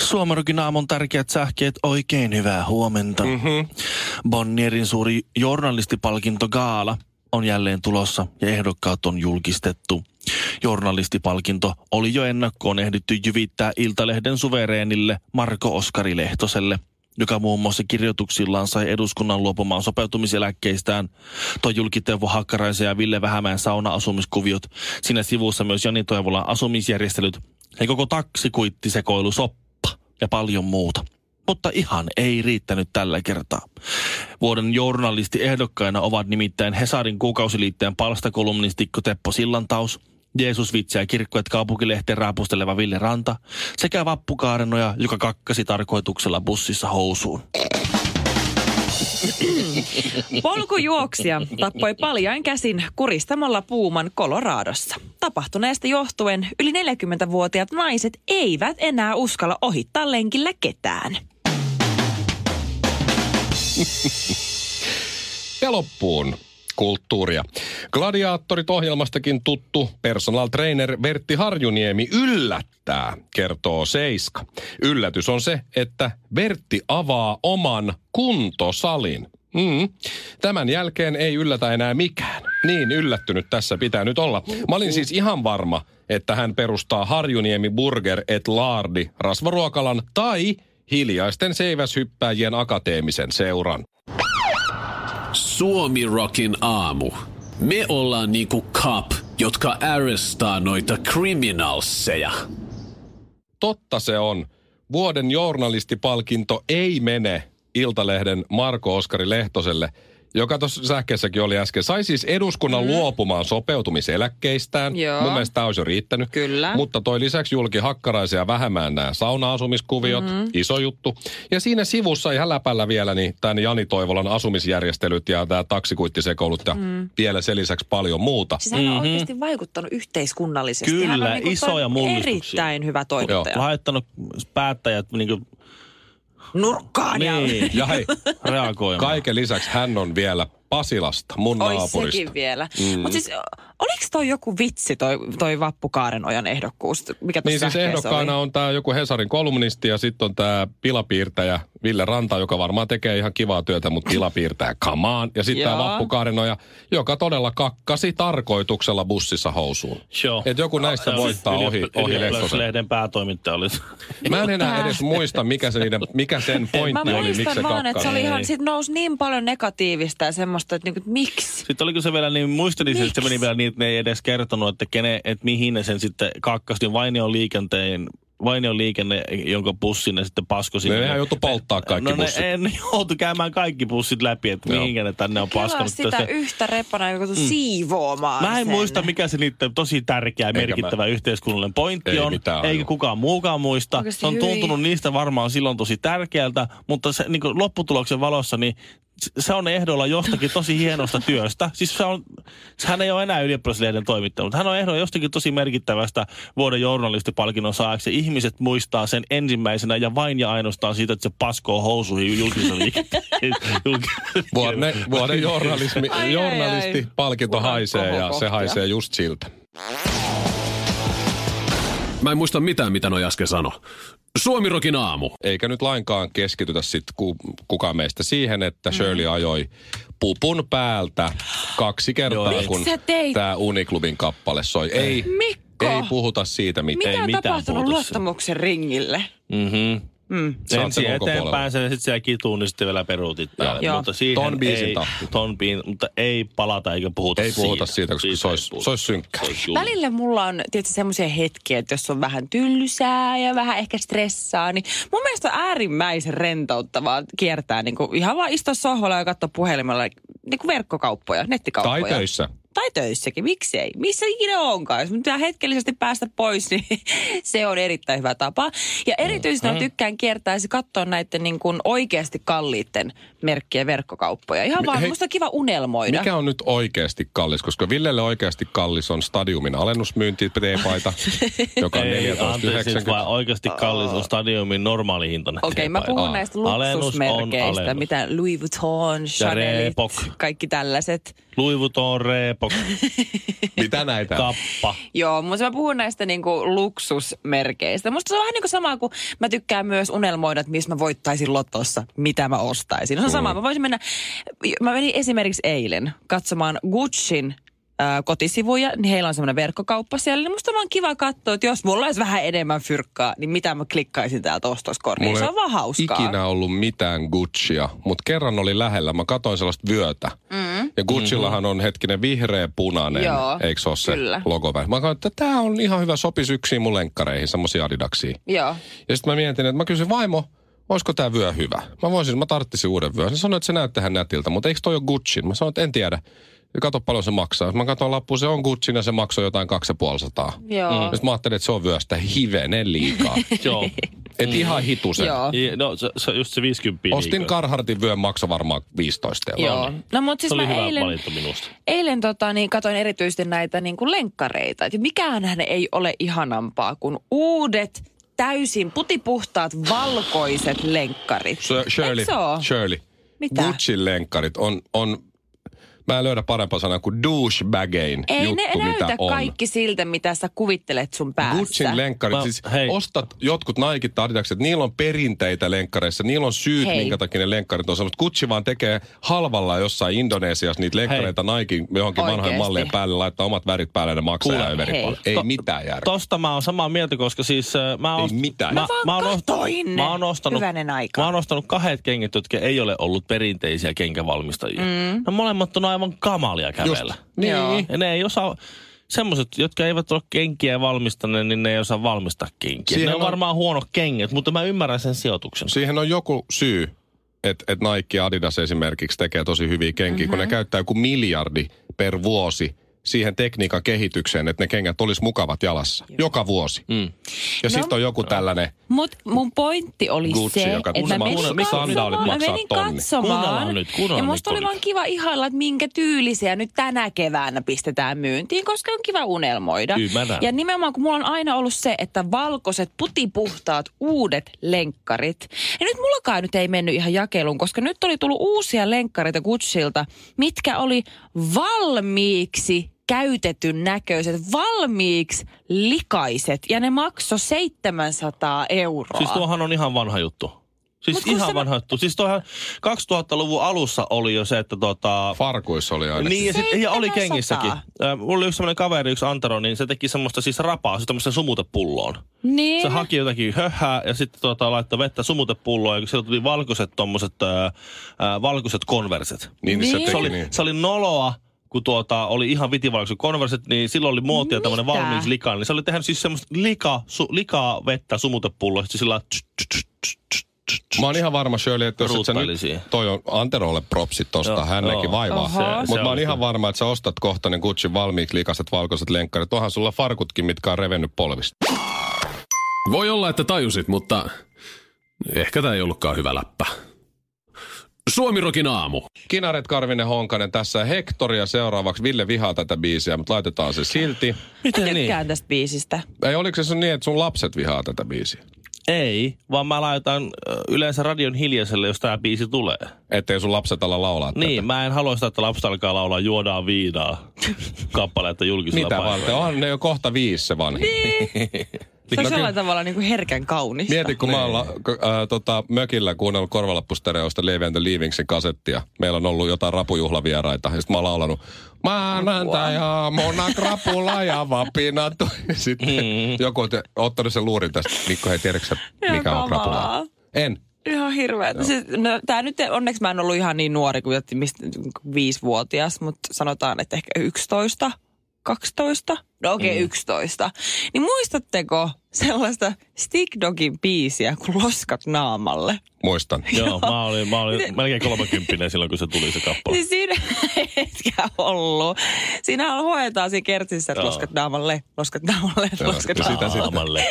Suomarokin aamun tärkeät sähkeet, oikein hyvää huomenta. Bonnierin suuri journalistipalkinto gaala on jälleen tulossa ja ehdokkaat on julkistettu. Journalistipalkinto oli jo ennakkoon ehditty jyvittää Iltalehden suvereenille Marko-Oskari Lehtoselle, joka muun muassa kirjoituksillaan sai eduskunnan luopumaan sopeutumiseläkkeistään. Toi julkiteuvo Hakkaraisen ja Ville Vähämäen sauna-asumiskuviot. Siinä sivussa myös Jani Toivolan asumisjärjestelyt ja koko taksikuittisekoilu soppa ja paljon muuta. Mutta ihan ei riittänyt tällä kertaa. Vuoden journalistiehdokkaina ovat nimittäin Hesarin kuukausiliitteen palstakolumnistikko Teppo Sillantaus, Jeesus-vitsiä kirkkoet kaupunkilehteen raapusteleva Ville Ranta sekä Vappukaarenoija, joka kakkasi tarkoituksella bussissa housuun. Polkujuoksija tappoi paljain käsin kuristamalla puuman Coloradossa. Tapahtuneesta johtuen yli 40-vuotiaat naiset eivät enää uskalla ohittaa lenkillä ketään. Ja loppuun kulttuuria. Gladiaattorit-ohjelmastakin tuttu personal trainer Vertti Harjuniemi yllättää, kertoo Seiska. Yllätys on se, että Vertti avaa oman kuntosalin. Tämän jälkeen ei yllätä enää mikään. Niin yllättynyt tässä pitää nyt olla. Mä olin siis ihan varma, että hän perustaa Harjuniemi Burger et Laardi rasvaruokalan tai hiljaisten seiväshyppääjien akateemisen seuran. Suomi Rockin aamu. Me ollaan niinku cop, jotka arrestaa noita criminalseja. Totta se on. Vuoden journalistipalkinto ei mene Iltalehden Marko-Oskari Lehtoselle, joka tuossa sähkeessäkin oli äsken. Sai siis eduskunnan luopumaan sopeutumiseläkkeistään. Joo. Mun mielestä tämä olisi jo riittänyt. Kyllä. Mutta toi lisäksi julki Hakkaraisen ja Vähämään nämä sauna-asumiskuviot. Iso juttu. Ja siinä sivussa ihan läpällä vielä niin tämän Jani Toivolan asumisjärjestelyt ja tämä taksikuittisekoulut ja vielä sen lisäksi paljon muuta. Siis hän on oikeasti vaikuttanut yhteiskunnallisesti. Kyllä, niin isoja mullistuksia. Erittäin hyvä toimittaja. Laittanut päättäjät niinku nurkkaan niin. Ja hei, reagoimaan. Kaiken lisäksi hän on vielä Pasilasta, mun naapurista. Ois sekin vielä. Mutta siis, oliko toi joku vitsi, toi Vappukaarenojan ehdokkuus? Mikä niin siis ehdokkaana on tää joku Hesarin kolumnisti ja sitten on tää pilapiirtäjä Ville Ranta, joka varmaan tekee ihan kivaa työtä, mutta pilapiirtää kamaan. Ja sitten tää Vappukaarenoja, joka todella kakkasi tarkoituksella bussissa housuun. Sure. Että joku näistä voittaa ohi Lehtosen. Lehden päätoimittaja oli. Mä en enää edes muista, mikä sen pointti oli, miksi se kakkaisi. Mä muistan vaan, että se oli ihan, sit nousi niin paljon negatiivista ja semmoista, että niinku, miksi? Sitten oliko se vielä niin, muistelin, että se meni vielä niin, että ne ei edes kertonut, että mihin ne sen sitten kakkasi, niin Vainion liikenne, jonka bussin ne sitten paskosi. Ne ihan joutu polttaa kaikki bussit. Ne joutu käymään kaikki bussit läpi, että mihinkä ne tänne on paskanut. Kela sitä yhtä repana, joka joutuu siivoamaan. Mä en muista, mikä se niiden tosi tärkeä ja merkittävä yhteiskunnallinen pointti ei on. Eikä kukaan muukaan muista. Oikeasti se on tuntunut niistä varmaan silloin tosi tärkeältä, mutta se, niin kuin lopputuloksen valossa, niin se on ehdolla jostakin tosi hienosta työstä. Siis hän ei ole enää Ylioppilaslehden toimittaja, mutta hän on ehdolla jostakin tosi merkittävästä vuoden journalistipalkinnon saajaksi. Ihmiset muistaa sen ensimmäisenä ja vain ja ainoastaan siitä, että se paskoo housuihin julkisella Vuoden journalistipalkinto haisee ja se haisee just siltä. Mä en muista mitään, mitä noi äsken sanoi. Suomirokin aamu. Eikä nyt lainkaan keskitytä sitten kukaan meistä siihen, että Shirley ajoi pupun päältä 2 kertaa, kun tämä Uniklubin kappale soi. Ei, Mikko, ei puhuta siitä mitään. Mitä on tapahtunut luottamuksen ringille? Ensin eteenpäin sen ja sitten siellä kituun, niin sitten vielä peruutit päälle. Mutta siihen ton biisin mutta ei palata eikä puhuta siitä. Ei puhuta siitä, koska se olisi synkkä. Välillä mulla on tietysti semmoisia hetkiä, että jos on vähän tylsää ja vähän ehkä stressaa, niin mun mielestä on äärimmäisen rentouttavaa kiertää. Niin kuin ihan vaan istua sohvalla ja katsoa puhelimella niin kuin verkkokauppoja, nettikauppoja. Tai töissä. tai töissäkin, miksei. Missä ikinä onkaan, jos pitää hetkellisesti päästä pois, niin se on erittäin hyvä tapa. Ja erityisesti mä tykkään kiertää ja katsoa näiden niin kuin oikeasti kalliitten merkkien verkkokauppoja. Ihan vaan, musta on kiva unelmoida. Mikä on nyt oikeasti kallis? Koska Villelle oikeasti kallis on Stadiumin alennusmyynti teepaita, joka on 14,90. Vaan oikeasti kallis on Stadiumin normaali hintainen. Okei, mä puhun näistä luksusmerkeistä, mitä Louis Vuitton, Chanelit, kaikki tällaiset. Louis Vuitton, Reebok. Mitä näitä? Kappa. Joo, mutta mä puhun näistä niinku luksusmerkeistä. Musta se on vähän niinku sama kuin mä tykkään myös unelmoida, että missä mä voittaisin lotossa, mitä mä ostaisin. Se on sama. Mä menin esimerkiksi eilen katsomaan Guccin kotisivuja, niin heillä on semmoinen verkkokauppa siellä, niin musta vaan kiva katsoa, että jos mulla olisi vähän enemmän fyrkkaa, niin mitä mä klikkaisin täältä ostoskorniin. Se on vaan hauskaa. Mulla ei ikinä ollut mitään Guccia, mutta kerran oli lähellä. Mä katsoin sellaista vyötä. Mm. Ja Guccillahan on hetkinen vihreä-punainen, eikö se ole se logoväri? Mä katsoin, että tää on ihan hyvä, sopisi yksiin mun lenkkareihin, semmosia Adidaksia. Joo. Ja sitten mä mietin, että mä kysyin, vaimo, olisiko tää vyö hyvä? Mä tarttisin uuden vyön. Se sanoi, että se näyttää nätiltä, mutta eikö toi ole Guccin? Mä sanoin, että en tiedä. Ja kato paljon se maksaa. Mä katson lappuun, se on Gucci ja se maksoi jotain 250. Joo. Mm. Sitten mä ajattelin, että se on vyöstä hivenen liikaa. Joo. Et ihan hitusen. Joo. No se just se 50 liikaa. Ostin Carhartin vyön, makso varmaan 15 €. Joo. No mut siis mä eilen katoin erityisesti näitä niinku lenkkareita. Et mikäänhän ei ole ihanampaa kuin uudet, täysin putipuhtaat, valkoiset lenkkarit. Shirley. Mitä? Gucci lenkkarit on mä en löydä parempaa sanaa kuin douchebagein juttu, mitä on. Ei ne näytä kaikki siltä, mitä sä kuvittelet sun päässä. Guccin lenkkarit, siis ostat jotkut Nike tai Adidakset, niillä on perinteitä lenkkareissa, niillä on syyt, minkä takia ne lenkkarit on sellaiset. Gucci vaan tekee halvalla jossain Indonesiassa niitä lenkkareita Nikein johonkin vanhojen mallien päälle, laittaa omat värit päälle ja ne maksaa ja veripalvelut. Ei mitään järkeä. Tosta mä oon samaa mieltä, koska siis mä oon ostanut 2 kengät, jotka ei ole ollut perinteisiä kenkävalmistajia. No molemmat on aivan kamalia kävellä. Niin. Ja ne ei osaa, semmoiset, jotka eivät ole kenkiä valmistaneet, niin ne ei osaa valmistaa kenkiä. Siihen ne on varmaan huono kengät, mutta mä ymmärrän sen sijoituksen. Siihen on joku syy, että Nike ja Adidas esimerkiksi tekee tosi hyviä kenkiä, kun ne käyttää joku miljardi per vuosi siihen tekniikan kehitykseen, että ne kengät olisi mukavat jalassa. Joka vuosi. Mm. Ja sitten on joku tällainen mut mun pointti oli Gucci, se, että mä menin katsomaan. Ja musta oli vaan kiva ihailla, että minkä tyylisiä nyt tänä keväänä pistetään myyntiin, koska on kiva unelmoida. Ymmärrän. Ja nimenomaan, kun mulla on aina ollut se, että valkoiset, putipuhtaat, uudet lenkkarit. Ja nyt mullakaan nyt ei mennyt ihan jakeluun, koska nyt oli tullut uusia lenkkareita Gucciilta, mitkä oli valmiiksi käytetyn näköiset, valmiiksi likaiset, ja ne maksoi 700 €. Siis tuohan on ihan vanha juttu. Siis tuohan 2000-luvun alussa oli jo se, että farkuissa oli aina. Niin, ja oli kengissäkin. Mulla oli yksi sellainen kaveri, yksi Antero, niin se teki semmoista siis rapaa, semmoisen sumutepulloon. Niin. Se haki jotakin höhää ja sitten laittoi vettä sumutepulloon ja sieltä tuli valkoiset tommoset, valkoiset konverset. Niin. Se oli noloa. Kun oli ihan vitivalkoiset Converset, niin silloin oli muotia tämmöinen valmiiksi lika. Niin se oli tehnyt siis semmoista likaa vettä sumutepulloa. Sitten sillä mä oon ihan varma, Shirley, että jos et toi on Anterolle propsit tosta, hän näki vaivaa. Mutta mä oon ihan varma, että sä ostat kohta ne Gucci valmiiksi likaiset valkoiset lenkkarit. Onhan sulla farkutkin, mitkä on revennyt polvista. Voi olla, että tajusit, mutta ehkä tää ei ollutkaan hyvä läppä. Suomirokin aamu. Kinaret, Karvinen, Honkanen tässä. Hektoria seuraavaksi. Ville vihaa tätä biisiä, mutta laitetaan se silti. Miten niin? Tykkään tästä biisistä. Ei, oliko se niin, että sun lapset vihaa tätä biisiä? Ei, vaan mä laitan yleensä radion hiljaiselle, jos tää biisi tulee. Ettei sun lapset ala laulaa tätä. Niin, mä en halua sitä, että lapset alkaa laulaa Juodaan viinaa kappaleetta julkisella paikalla. Mitä vaan, on ne jo kohta 5 se vanhin. Niin. Se on sellainen tavalla niin kuin herkän kaunista. Mieti, kun mä oon mökillä kuunnellut korvalappustereosta Levi and the Leavingsin kasettia. Meillä on ollut jotain rapujuhlavieraita. Ja sit mä oon laulanut maanantai-aamuna krapula ja vapina. Sitten joku on ottanut sen luurin tästä. Mikko, hei, tiedätkö mikä on krapulaa? En. Ihan hirveä. Tää nyt onneksi mä en ollut ihan niin nuori kuin 5-vuotias, mutta sanotaan, että ehkä 11. 12? No okei, 11. Niin muistatteko sellaista Stick Dogin biisiä, kun Loskat naamalle? Muistan. Joo, mä olin melkein 30 silloin, kun se tuli se kappale. Siinä ei etkä ollut. Siinä hoetaan siinä kertsissä, että loskat naamalle, loskat naamalle, loskat naamalle.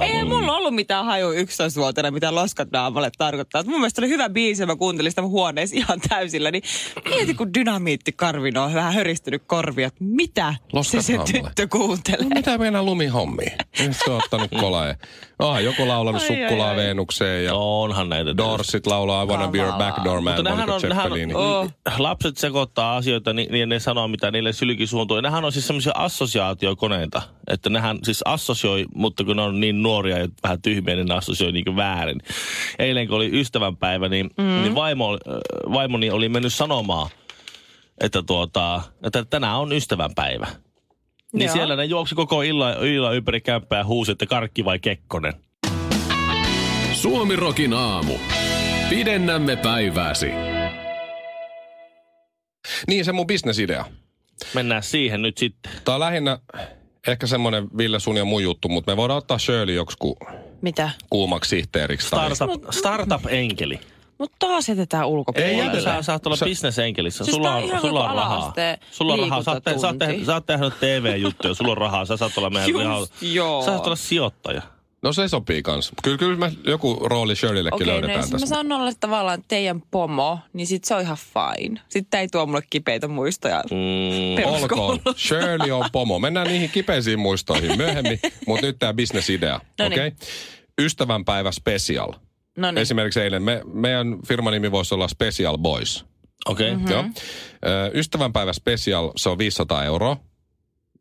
Ei mulla ollut mitään haju 11-vuotiaana, mitä loskat naamalle tarkoittaa. Mun mielestä oli hyvä biisi, ja mä kuuntelin sitä huoneessa ihan täysillä. Niin mieti, kun dynamiittikarvino on vähän höristynyt korvia, että mitä loskat se naamalle. Tyttö kuuntelee. No, mitä meinaa lumihommiin? Se on ottanut kolaa. Joku laulanut sukkulaa Veenukseen. Ja onhan näitä. Doorsit laulaa I Wanna Be Your Back Door Man. Lapset sekoittaa asioita, niin ne sanoo, mitä niille sylki suuntuu. Nähän on siis semmoisia assosiaatiokoneita. Että nehän siis assosioi, mutta kun ne on niin nuoria ja vähän tyhmiä, niin ne assosioi niin väärin. Eilen, kun oli ystävänpäivä, niin vaimoni oli mennyt sanomaan, että tänään on ystävänpäivä. Niin siellä ne juoksi koko illan ympäri kämppää ja huusi, että karkki vai kekkonen. Suomi Rokin aamu. Pidennämme päivääsi. Niin, se mun bisnesidea. Mennään siihen nyt sitten. Tää on lähinnä ehkä semmonen Ville sun ja mun juttu, mutta me voidaan ottaa Shirley joksiku kuumaksi sihteeriksi. Startup-enkeli. Mutta taas jätetään ulkopuolelle. Sä saat olla bisnesenkelissä. Siis sulla on rahaa. Sulla on rahaa. Sä oot tehnyt TV-juttuja. Sulla on rahaa. Sä saat olla meidän rahaa. Sä saat olla sijoittaja. No se sopii kans. Kyllä me joku rooli Shirleyllekin löydetään tässä. Okei, mä sanon olla tavallaan teidän pomo, niin sit se on ihan fine. Sitten ei tuo mulle kipeitä muistoja peruskoulusta. Olkoon. Shirley on pomo. Mennään niihin kipeisiin muistoihin myöhemmin, mutta nyt tää bisnesidea. Okei? Ystävänpäivä special. Noniin. Esimerkiksi eilen meidän firman nimi voisi olla Special Boys. Okei. Okay. Mm-hmm. Joo. Ystävänpäivä special, se on 500 €.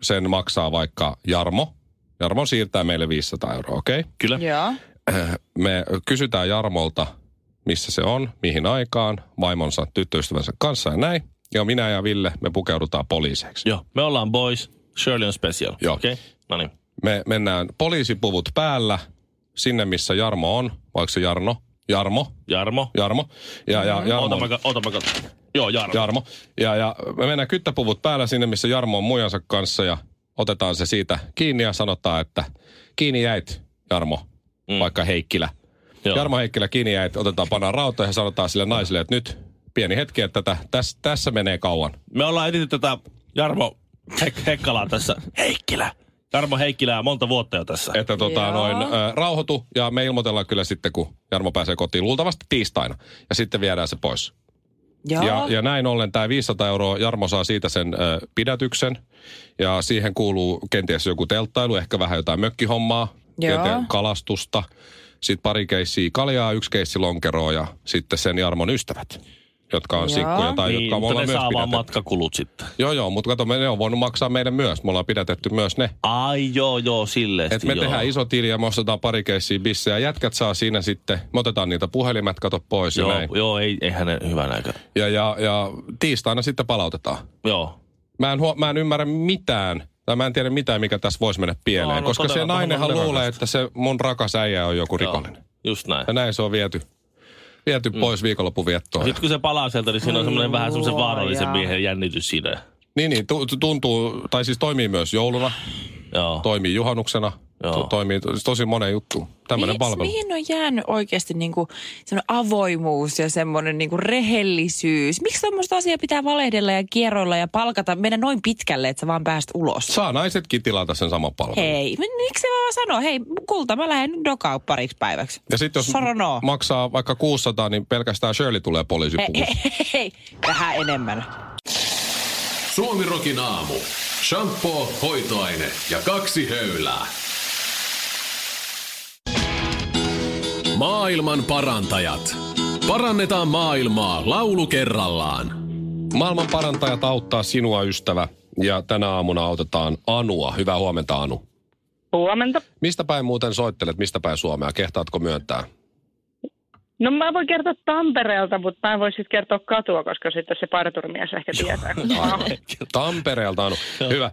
Sen maksaa vaikka Jarmo. Jarmo siirtää meille 500 €, okei? Okay? Kyllä. Joo. Me kysytään Jarmolta, missä se on, mihin aikaan, vaimonsa, tyttöystävänsä kanssa ja näin. Ja minä ja Ville, me pukeudutaan poliiseiksi. Joo, me ollaan boys, Shirley on special. Joo. Okei, okay. No niin. Me mennään poliisipuvut päällä sinne, missä Jarmo on. Vaikka se Jarno? Jarmo. Ja Jarmo. Oota, joo, Jarmo. Ja me mennään kyttäpuvut päällä sinne, missä Jarmo on muijansa kanssa ja otetaan se siitä kiinni ja sanotaan, että kiinni jäit, Jarmo, vaikka Heikkilä. Joo. Jarmo Heikkilä, kiinni jäit, pannaan rautaan ja sanotaan sille naiselle, että nyt pieni hetki, että tässä menee kauan. Me ollaan etsitty tätä Jarmo Hekkalaa tässä. Heikkilä. Jarmo Heikkilää monta vuotta jo tässä. Että rauhoitu ja me ilmoitellaan kyllä sitten, kun Jarmo pääsee kotiin luultavasti tiistaina. Ja sitten viedään se pois. Ja näin ollen tämä 500 € Jarmo saa siitä sen pidätyksen. Ja siihen kuuluu kenties joku telttailu, ehkä vähän jotain mökkihommaa, kalastusta. Sitten pari keissiä kaljaa, yksi keissi lonkeroa ja sitten sen Jarmon ystävät, jotka on sikkuja tai jotka me ollaan myös pidätetty. Ne saa vaan matkakulut sitten. Joo, mutta kato, ne on voinut maksaa meidän myös. Me ollaan pidätetty myös ne. Ai joo, silleesti. Että me tehdään iso tili ja me ostetaan pari keissiä bissejä. Jätkät saa siinä sitten, me otetaan niitä puhelimet, kato pois ja näin. Joo, eihän ne hyvän näkö. Ja tiistaina sitten palautetaan. Joo. Mä en ymmärrä mitään. Tai mä en tiedä mitään, mikä tässä voisi mennä pieleen. No, koska se nainenhan luulee, että se mun rakas äijä on joku rikollinen. Just näin. Ja näin se on viety pois viikonloppuviettoon. Sitten kun se palaa sieltä, niin siinä on semmoinen vähän semmoisen vaarallisen miehen jännitys siinä. Niin, tuntuu, tai siis toimii myös jouluna, toimii juhannuksena, toimii tosi moneen juttuun. Tämmöinen palvelu. Mihin on jäänyt oikeasti niinku semmoinen avoimuus ja semmoinen niinku rehellisyys? Miksi tämmöistä asiaa pitää valehdella ja kierroilla ja palkata, mennä noin pitkälle, että sä vaan pääst ulos? Saa naisetkin tilata sen saman palvelun. Hei, miksi se vaan sanoo? Hei, kulta, mä lähden nyt dokaan pariksi päiväksi. Ja sit jos maksaa vaikka 600, niin pelkästään Shirley tulee poliisipuvussa. Hei, vähän enemmän. Suomi Rokin aamu. Shampoo, hoitoaine ja 2 höylää. Maailman parantajat. Parannetaan maailmaa laulu kerrallaan. Maailman parantajat auttaa sinua, ystävä. Ja tänä aamuna autetaan Anua. Hyvää huomenta, Anu. Huomenta. Mistä päin muuten soittelet? Mistä päin Suomea? Kehtaatko myöntää? No mä voin kertoa Tampereelta, mutta mä en voi sitten kertoa katua, koska sitten se parturimies ehkä tietää. Tampereelta, Anu. Hyvä.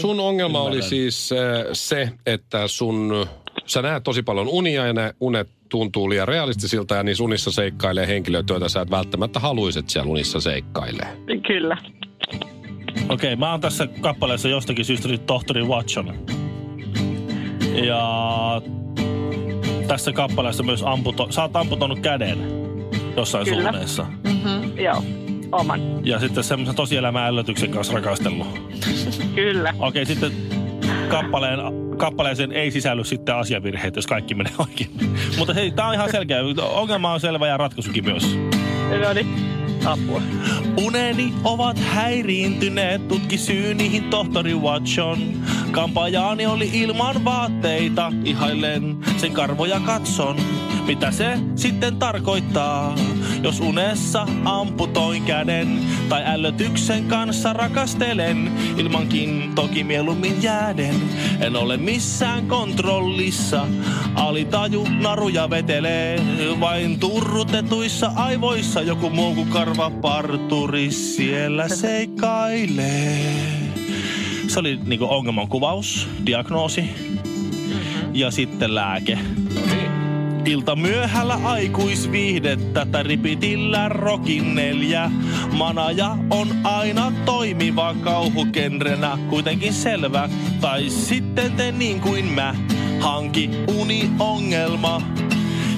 Sun ongelma oli siis se, että sä näet tosi paljon unia ja ne unet tuntuu liian realistisilta ja niissä unissa seikkailee henkilöitä, joita sä et välttämättä haluisit siellä unissa seikkailee. Kyllä. Okei, mä oon tässä kappaleessa jostakin syystä nyt tohtori Watson. Ja tässä kappaleessa myös sä oot amputonut käden jossain suunnassa. Kyllä. Mm-hmm. Joo. oman. Ja sitten semmoisen tosielämän ällötyksen kanssa rakastellut. Kyllä. Okei, sitten kappaleeseen ei sisälly sitten asiavirheet, jos kaikki menee oikein. Mutta hei, tää on ihan selkeä. Ongelma on selvä ja ratkaisukin myös. No niin. Apua. Uneni ovat häiriintyneet, tutki syy niihin tohtori Watson. Kampaajaani oli ilman vaatteita, ihailen sen karvoja katson. Mitä se sitten tarkoittaa, jos unessa amputoin käden? Tai ällötyksen kanssa rakastelen, ilmankin toki mieluummin jääden. En ole missään kontrollissa, alitaju naruja vetelee. Vain turrutetuissa aivoissa joku muu kuin karvaparturi siellä seikkailee. Se oli niinku ongelman kuvaus, diagnoosi ja sitten lääke. Ilta myöhällä aikuisviihdettä, tai ripitillä rokin 4. Manaja on aina toimiva kauhukenrenä, kuitenkin selvä. Tai sitten te niin kuin mä, hanki uniongelma.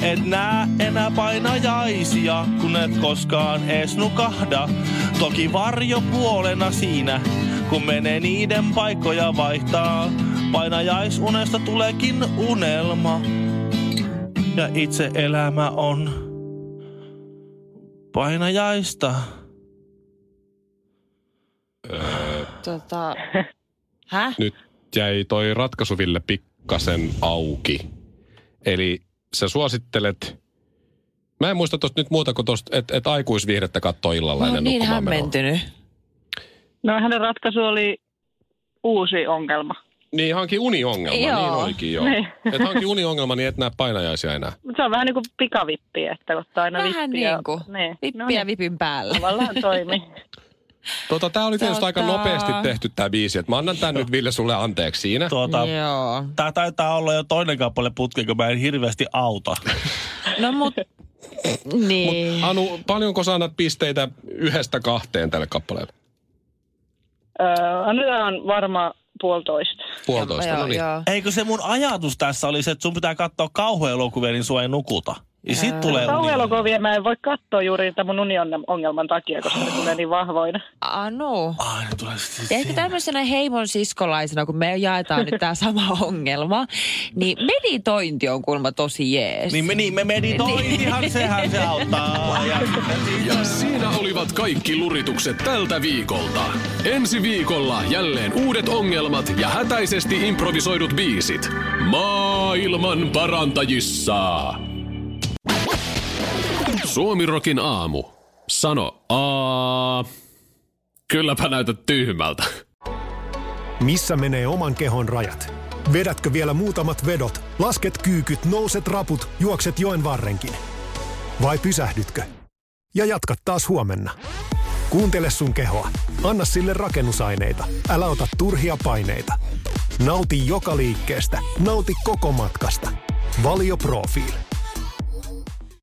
Et nää enää painajaisia, kun et koskaan ees nukahda. Toki varjopuolena siinä, kun menee niiden paikkoja vaihtaa. Painajaisunesta tuleekin unelma. Ja itse elämä on painajaista. Nyt jäi toi ratkaisu Ville pikkasen auki. Eli sä suosittelet... Mä en muista tosta nyt muuta kuin tosta, että aikuisviihdettä kattoo illalla ennen nukkumaan menoa. Mä oon niin hämmentynyt. No hänen ratkaisu oli uusi ongelma. Niin, hankin uniongelma, joo. Niin oikein joo. Niin. Että hankin uniongelma, niin et näe painajaisia enää. Mut se on vähän niin kuin pikavippiä, että ottaa aina vippiä. Vähän niin kuin, vippiä vipin päällä. Tavallaan toimii. Tää oli tietysti aika nopeasti tehty tää biisi, että mä annan tän nyt Ville sulle anteeksi siinä. Joo. Tää taitaa olla jo toinen kappale putki, kun mä en hirveästi auta. No mut, niin. Mut Anu, paljonko sä annat pisteitä 1-2 tälle kappaleelle? Annetaan varmaan... 1.5. 1.5, no niin. Eikö se mun ajatus tässä oli se, että sun pitää katsoa kauhuelokuvia, niin sua ei nukuta. Ja sit tulee uni. Kauhuelokuvia mä en voi katsoa juuri tämän mun uniongelman takia, koska ne tulee niin vahvoina. No. Ne tulee sitten ehkä tämmöisenä heimon siskolaisena, kun me jaetaan nyt tää sama ongelma, niin meditointi on kuulemma tosi jees. Niin me meditointihan, sehän se auttaa. Ja siinä olivat kaikki luritukset tältä viikolta. Ensi viikolla jälleen uudet ongelmat ja hätäisesti improvisoidut biisit. Maailman parantajissa! Suomirokin aamu. Sano A. Kylläpä näytät tyhmältä. Missä menee oman kehon rajat? Vedätkö vielä muutamat vedot? Lasket kyykyt, nouset raput, juokset joen varrenkin. Vai pysähdytkö? Ja jatka taas huomenna. Kuuntele sun kehoa. Anna sille rakennusaineita. Älä ota turhia paineita. Nauti joka liikkeestä. Nauti koko matkasta. Valio Profiili.